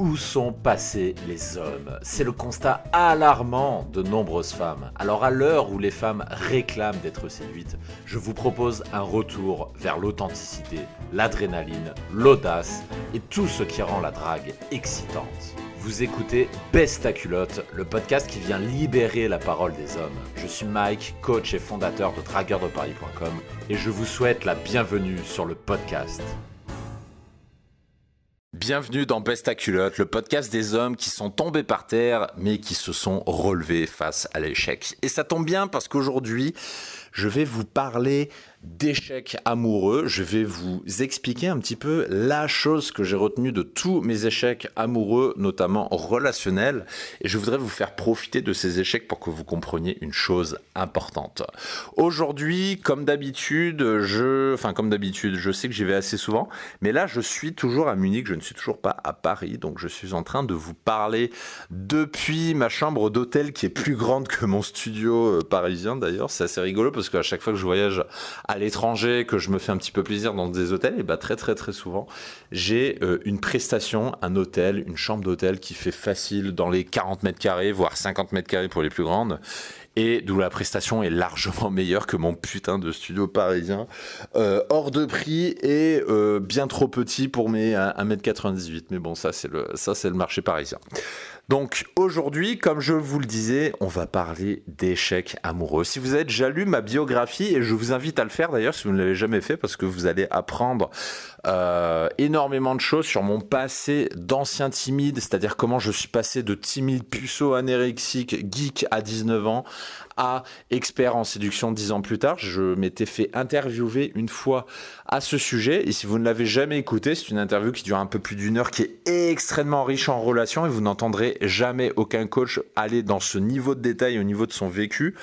Où sont passés les hommes? C'est le constat alarmant de nombreuses femmes. Alors à l'heure où les femmes réclament d'être séduites, je vous propose un retour vers l'authenticité, l'adrénaline, l'audace et tout ce qui rend la drague excitante. Vous écoutez Bestaculotte, le podcast qui vient libérer la parole des hommes. Je suis Mike, coach et fondateur de dragueurdeparis.com et je vous souhaite la bienvenue sur le podcast. Bienvenue dans Bestaculotte, le podcast des hommes qui sont tombés par terre mais qui se sont relevés face à l'échec. Et ça tombe bien parce qu'aujourd'hui, je vais vous parler d'échecs amoureux. Je vais vous expliquer un petit peu la chose que j'ai retenue de tous mes échecs amoureux, notamment relationnels. Et je voudrais vous faire profiter de ces échecs pour que vous compreniez une chose importante. Aujourd'hui, comme d'habitude, je sais que j'y vais assez souvent. Mais là, je suis toujours à Munich, je ne suis toujours pas à Paris. Donc, je suis en train de vous parler depuis ma chambre d'hôtel qui est plus grande que mon studio parisien d'ailleurs. C'est assez rigolo parce qu'à chaque fois que je voyage à l'étranger, que je me fais un petit peu plaisir dans des hôtels, et bah très souvent, j'ai une prestation, un hôtel, une chambre d'hôtel qui fait facile dans les 40 mètres carrés, voire 50 mètres carrés pour les plus grandes, et d'où la prestation est largement meilleure que mon putain de studio parisien, hors de prix et bien trop petit pour mes 1m98, mais bon, ça c'est le marché parisien. Donc aujourd'hui, comme je vous le disais, on va parler d'échecs amoureux. Si vous avez déjà lu ma biographie, et je vous invite à le faire d'ailleurs si vous ne l'avez jamais fait, parce que vous allez apprendre énormément de choses sur mon passé d'ancien timide, c'est-à-dire comment je suis passé de timide puceau anorexique geek à 19 ans à expert en séduction 10 ans plus tard. Je m'étais fait interviewer une fois à ce sujet, et si vous ne l'avez jamais écouté, c'est une interview qui dure un peu plus d'une heure, qui est extrêmement riche en relations, et vous n'entendrez jamais aucun coach aller dans ce niveau de détail au niveau de son vécu.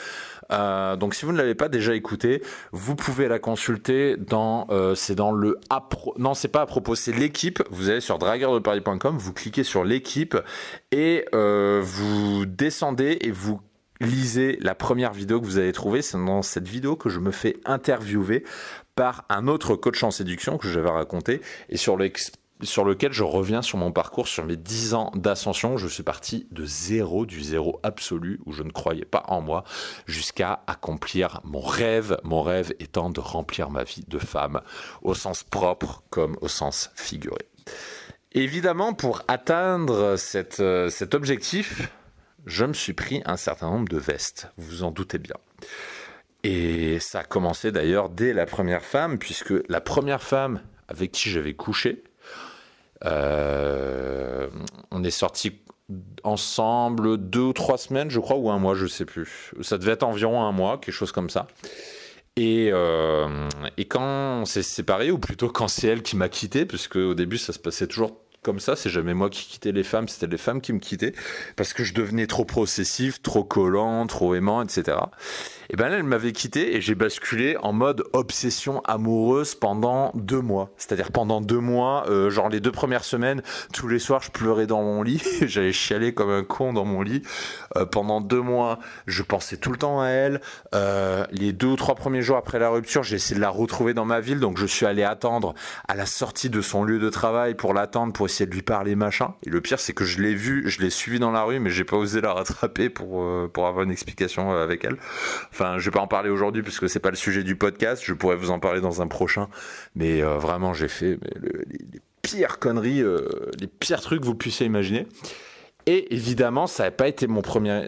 Donc si vous ne l'avez pas déjà écouté, vous pouvez la consulter dans c'est l'équipe. Vous allez sur dragueurdeparis.com, vous cliquez sur l'équipe et vous descendez et vous lisez la première vidéo que vous allez trouver. C'est dans cette vidéo que je me fais interviewer par un autre coach en séduction que je vais raconter et sur lequel je reviens sur mon parcours, sur mes 10 ans d'ascension. Je suis parti de zéro, du zéro absolu, où je ne croyais pas en moi, jusqu'à accomplir mon rêve étant de remplir ma vie de femme, au sens propre comme au sens figuré. Évidemment, pour atteindre cet objectif, je me suis pris un certain nombre de vestes, vous vous en doutez bien. Et ça a commencé d'ailleurs dès la première femme, puisque la première femme avec qui j'avais couché, on est sortis ensemble 2 ou 3 semaines, je crois, ou 1 mois, je sais plus. Ça devait être environ 1 mois, quelque chose comme ça. Et quand on s'est séparés, ou plutôt quand c'est elle qui m'a quitté, puisque au début ça se passait toujours comme ça, c'est jamais moi qui quittais les femmes, c'était les femmes qui me quittaient, parce que je devenais trop possessif, trop collant, trop aimant, etc. Et ben là, elle m'avait quitté et j'ai basculé en mode obsession amoureuse pendant 2 mois. C'est-à-dire pendant 2 mois, genre les 2 premières semaines, tous les soirs, je pleurais dans mon lit, j'allais chialer comme un con dans mon lit. Pendant 2 mois, je pensais tout le temps à elle. Les 2 ou 3 premiers jours après la rupture, j'ai essayé de la retrouver dans ma ville, donc je suis allé attendre à la sortie de son lieu de travail pour l'attendre, pour essayer de lui parler machin. Et le pire, c'est que je l'ai vue, je l'ai suivie dans la rue, mais j'ai pas osé la rattraper pour avoir une explication avec elle. Enfin, je vais pas en parler aujourd'hui puisque c'est pas le sujet du podcast. Je pourrais vous en parler dans un prochain, mais vraiment, j'ai fait les pires conneries, les pires trucs que vous puissiez imaginer. Et évidemment, ça a été mon premier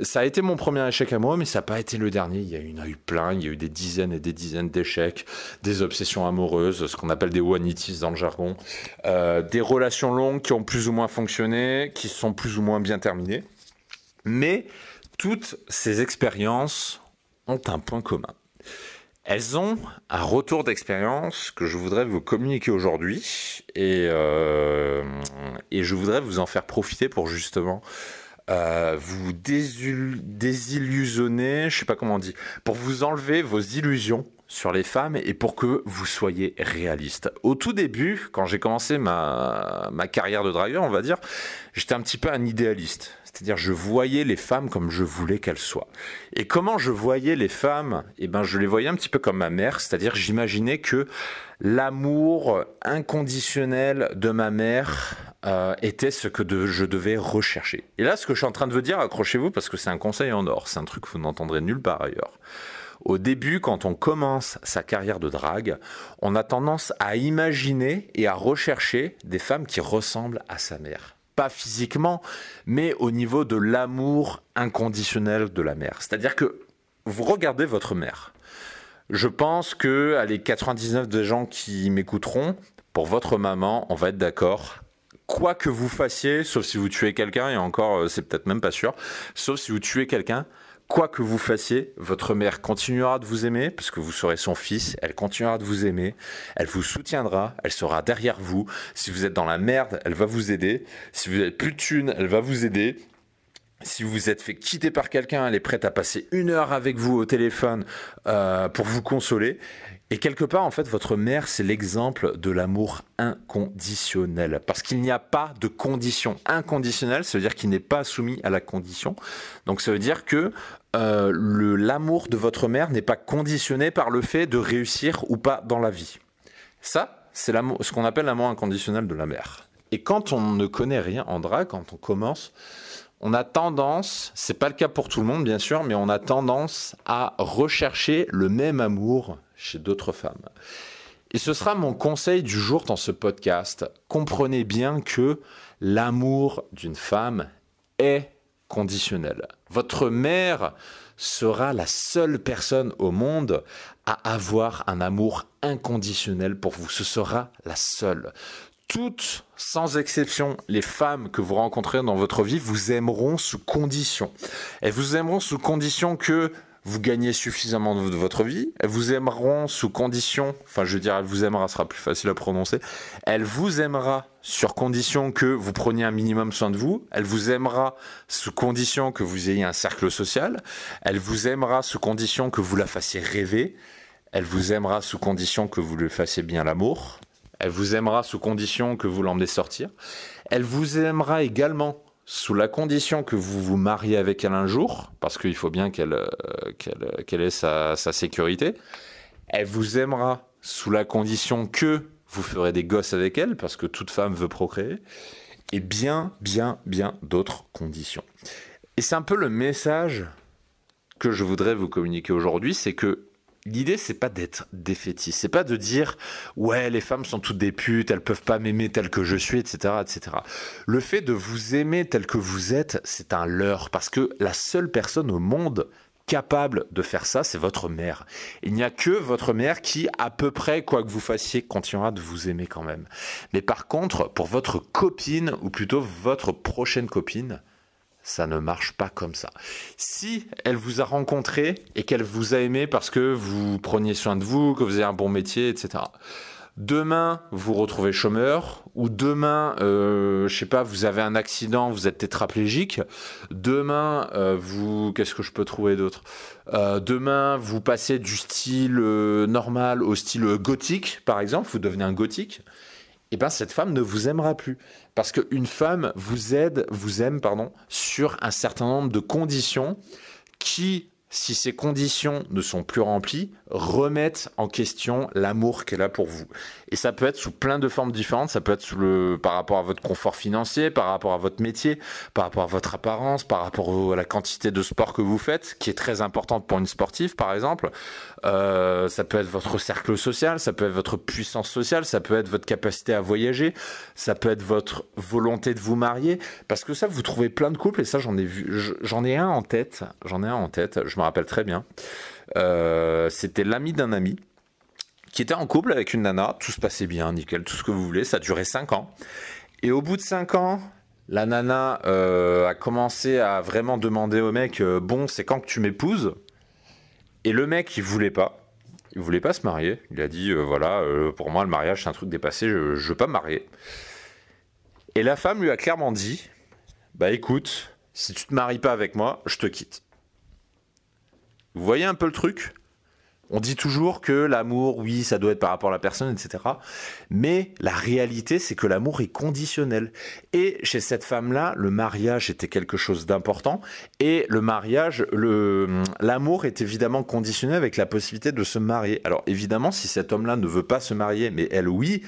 échec amoureux, mais ça n'a pas été le dernier. Il y en a eu plein, il y a eu des dizaines et des dizaines d'échecs, des obsessions amoureuses, ce qu'on appelle des one-itis dans le jargon, des relations longues qui ont plus ou moins fonctionné, qui sont plus ou moins bien terminées. Mais toutes ces expériences ont un point commun. Elles ont un retour d'expérience que je voudrais vous communiquer aujourd'hui et je voudrais vous en faire profiter pour justement vous désillusionner, je sais pas comment on dit, pour vous enlever vos illusions sur les femmes et pour que vous soyez réaliste. Au tout début, quand j'ai commencé ma carrière de dragueur, on va dire, j'étais un petit peu un idéaliste. C'est-à-dire, je voyais les femmes comme je voulais qu'elles soient. Et comment je voyais les femmes ? Eh ben, je les voyais un petit peu comme ma mère. C'est-à-dire, j'imaginais que l'amour inconditionnel de ma mère était ce que je devais rechercher. Et là, ce que je suis en train de vous dire, accrochez-vous parce que c'est un conseil en or, c'est un truc que vous n'entendrez nulle part ailleurs. Au début, quand on commence sa carrière de drague, on a tendance à imaginer et à rechercher des femmes qui ressemblent à sa mère. Pas physiquement, mais au niveau de l'amour inconditionnel de la mère. C'est-à-dire que vous regardez votre mère. Je pense que, allez, 99% des gens qui m'écouteront, pour votre maman, on va être d'accord. Quoi que vous fassiez, sauf si vous tuez quelqu'un, et encore, c'est peut-être même pas sûr, sauf si vous tuez quelqu'un, quoi que vous fassiez, votre mère continuera de vous aimer, parce que vous serez son fils, elle continuera de vous aimer, elle vous soutiendra, elle sera derrière vous. Si vous êtes dans la merde, elle va vous aider. Si vous n'avez plus de thunes, elle va vous aider. Si vous vous êtes fait quitter par quelqu'un, elle est prête à passer une heure avec vous au téléphone pour vous consoler. Et quelque part, en fait, votre mère, c'est l'exemple de l'amour inconditionnel. Parce qu'il n'y a pas de condition. Inconditionnel, ça veut dire qu'il n'est pas soumis à la condition. Donc ça veut dire que l'amour de votre mère n'est pas conditionné par le fait de réussir ou pas dans la vie. Ça, c'est ce qu'on appelle l'amour inconditionnel de la mère. Et quand on ne connaît rien en drague, quand on commence, on a tendance, c'est pas le cas pour tout le monde bien sûr, mais on a tendance à rechercher le même amour chez d'autres femmes. Et ce sera mon conseil du jour dans ce podcast. Comprenez bien que l'amour d'une femme est conditionnel. Votre mère sera la seule personne au monde à avoir un amour inconditionnel pour vous. Ce sera la seule. Toutes, sans exception, les femmes que vous rencontrez dans votre vie vous aimeront sous condition. Elles vous aimeront sous condition que vous gagnez suffisamment de votre vie. Elles vous aimeront sous condition, enfin je veux dire, elle vous aimera, sera plus facile à prononcer. Elle vous aimera sur condition que vous preniez un minimum soin de vous. Elle vous aimera sous condition que vous ayez un cercle social. Elle vous aimera sous condition que vous la fassiez rêver. Elle vous aimera sous condition que vous lui fassiez bien l'amour. Elle vous aimera sous condition que vous l'emmenez sortir. Elle vous aimera également sous la condition que vous vous mariez avec elle un jour, parce qu'il faut bien qu'elle ait sa sécurité. Elle vous aimera sous la condition que vous ferez des gosses avec elle, parce que toute femme veut procréer, et bien, bien, bien d'autres conditions. Et c'est un peu le message que je voudrais vous communiquer aujourd'hui, c'est que l'idée, c'est pas d'être défaitiste, c'est pas de dire « ouais, les femmes sont toutes des putes, elles peuvent pas m'aimer tel que je suis, etc. etc. » Le fait de vous aimer tel que vous êtes, c'est un leurre, parce que la seule personne au monde capable de faire ça, c'est votre mère. Il n'y a que votre mère qui, à peu près, quoi que vous fassiez, continuera de vous aimer quand même. Mais par contre, pour votre copine, ou plutôt votre prochaine copine, ça ne marche pas comme ça. Si elle vous a rencontré et qu'elle vous a aimé parce que vous preniez soin de vous, que vous avez un bon métier, etc. Demain, vous vous retrouvez chômeur, ou demain, je sais pas, vous avez un accident, vous êtes tétraplégique. Demain, qu'est-ce que je peux trouver d'autre ? Demain, vous passez du style normal au style gothique, par exemple, vous devenez un gothique. Eh bien, cette femme ne vous aimera plus. Parce qu'une femme vous aime, sur un certain nombre de conditions qui, si ces conditions ne sont plus remplies, remettent en question l'amour qu'elle a pour vous. Et ça peut être sous plein de formes différentes. Ça peut être par rapport à votre confort financier, par rapport à votre métier, par rapport à votre apparence, par rapport à la quantité de sport que vous faites, qui est très importante pour une sportive, par exemple. Ça peut être votre cercle social, ça peut être votre puissance sociale, ça peut être votre capacité à voyager, ça peut être votre volonté de vous marier. Parce que ça, vous trouvez plein de couples, et ça, j'en ai un en tête, je me rappelle très bien. C'était l'ami d'un ami qui était en couple avec une nana, tout se passait bien, nickel, tout ce que vous voulez, ça durait 5 ans. Et au bout de 5 ans, la nana a commencé à vraiment demander au mec « Bon, c'est quand que tu m'épouses ?» Et le mec, il voulait pas se marier. Il a dit voilà, pour moi le mariage c'est un truc dépassé, je veux pas me marier. Et la femme lui a clairement dit, bah écoute, si tu te maries pas avec moi, je te quitte. Vous voyez un peu le truc ? On dit toujours que l'amour, oui, ça doit être par rapport à la personne, etc. Mais la réalité, c'est que l'amour est conditionnel. Et chez cette femme-là, le mariage était quelque chose d'important. Et le mariage, l'amour est évidemment conditionné avec la possibilité de se marier. Alors évidemment, si cet homme-là ne veut pas se marier, mais elle, oui,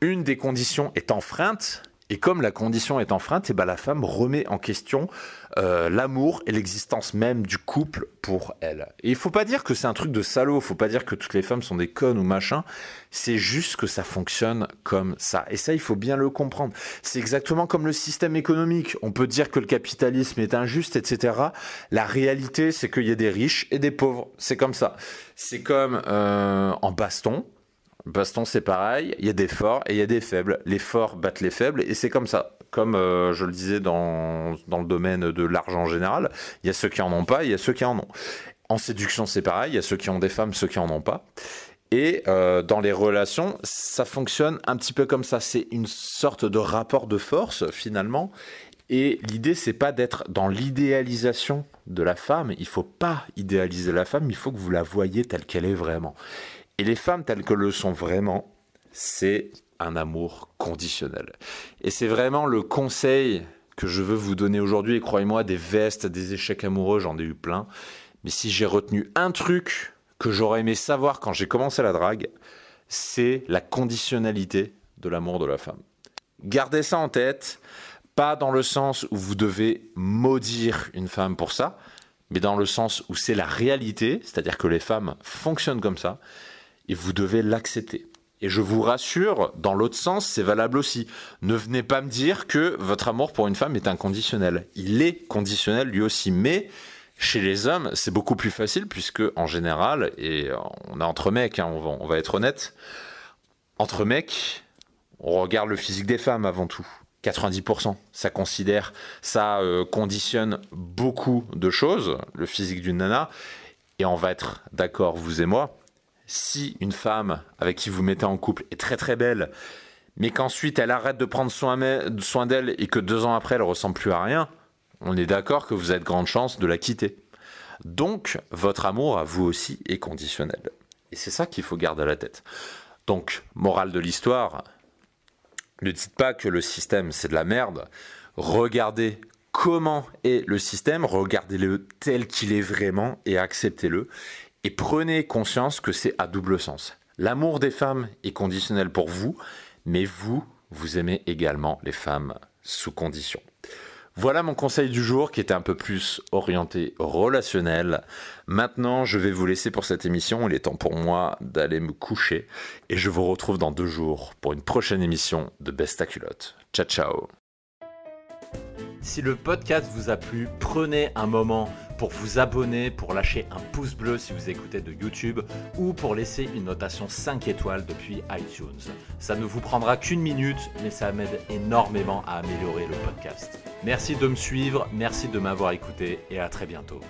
une des conditions est enfreinte, Et comme la condition est enfreinte, et ben la femme remet en question l'amour et l'existence même du couple pour elle. Et il faut pas dire que c'est un truc de salaud, faut pas dire que toutes les femmes sont des connes ou machin, c'est juste que ça fonctionne comme ça. Et ça, il faut bien le comprendre. C'est exactement comme le système économique. On peut dire que le capitalisme est injuste, etc. La réalité, c'est qu'il y a des riches et des pauvres. C'est comme ça. C'est comme en baston. Baston, c'est pareil, il y a des forts et il y a des faibles. Les forts battent les faibles et c'est comme ça. Comme je le disais dans le domaine de l'argent en général, il y a ceux qui en ont pas, il y a ceux qui en ont. En séduction, c'est pareil, il y a ceux qui ont des femmes, ceux qui en ont pas. Et dans les relations, ça fonctionne un petit peu comme ça. C'est une sorte de rapport de force, finalement. Et l'idée, c'est pas d'être dans l'idéalisation de la femme. Il faut pas idéaliser la femme, il faut que vous la voyez telle qu'elle est vraiment. Et les femmes telles que le sont vraiment, c'est un amour conditionnel. Et c'est vraiment le conseil que je veux vous donner aujourd'hui. Et croyez-moi, des vestes, des échecs amoureux, j'en ai eu plein. Mais si j'ai retenu un truc que j'aurais aimé savoir quand j'ai commencé la drague, c'est la conditionnalité de l'amour de la femme. Gardez ça en tête, pas dans le sens où vous devez maudire une femme pour ça, mais dans le sens où c'est la réalité, c'est-à-dire que les femmes fonctionnent comme ça. Et vous devez l'accepter. Et je vous rassure, dans l'autre sens, c'est valable aussi. Ne venez pas me dire que votre amour pour une femme est inconditionnel. Il est conditionnel lui aussi. Mais chez les hommes, c'est beaucoup plus facile puisque, en général, et on est entre mecs, hein, on va être honnête, entre mecs, on regarde le physique des femmes avant tout. 90%, ça conditionne beaucoup de choses, le physique d'une nana. Et on va être d'accord, vous et moi, si une femme avec qui vous mettez en couple est très très belle, mais qu'ensuite elle arrête de prendre soin d'elle et que 2 ans après elle ressemble plus à rien, on est d'accord que vous avez de grandes chances de la quitter. Donc votre amour à vous aussi est conditionnel. Et c'est ça qu'il faut garder à la tête. Donc, morale de l'histoire, ne dites pas que le système c'est de la merde. Regardez comment est le système, regardez-le tel qu'il est vraiment et acceptez-le. Et prenez conscience que c'est à double sens. L'amour des femmes est conditionnel pour vous, mais vous aimez également les femmes sous condition. Voilà mon conseil du jour qui était un peu plus orienté relationnel. Maintenant, je vais vous laisser pour cette émission. Il est temps pour moi d'aller me coucher. Et je vous retrouve dans 2 jours pour une prochaine émission de Bestaculotte. Ciao, ciao. Si le podcast vous a plu, prenez un moment pour vous abonner, pour lâcher un pouce bleu si vous écoutez de YouTube ou pour laisser une notation 5 étoiles depuis iTunes. Ça ne vous prendra qu'1 minute, mais ça m'aide énormément à améliorer le podcast. Merci de me suivre, merci de m'avoir écouté et à très bientôt.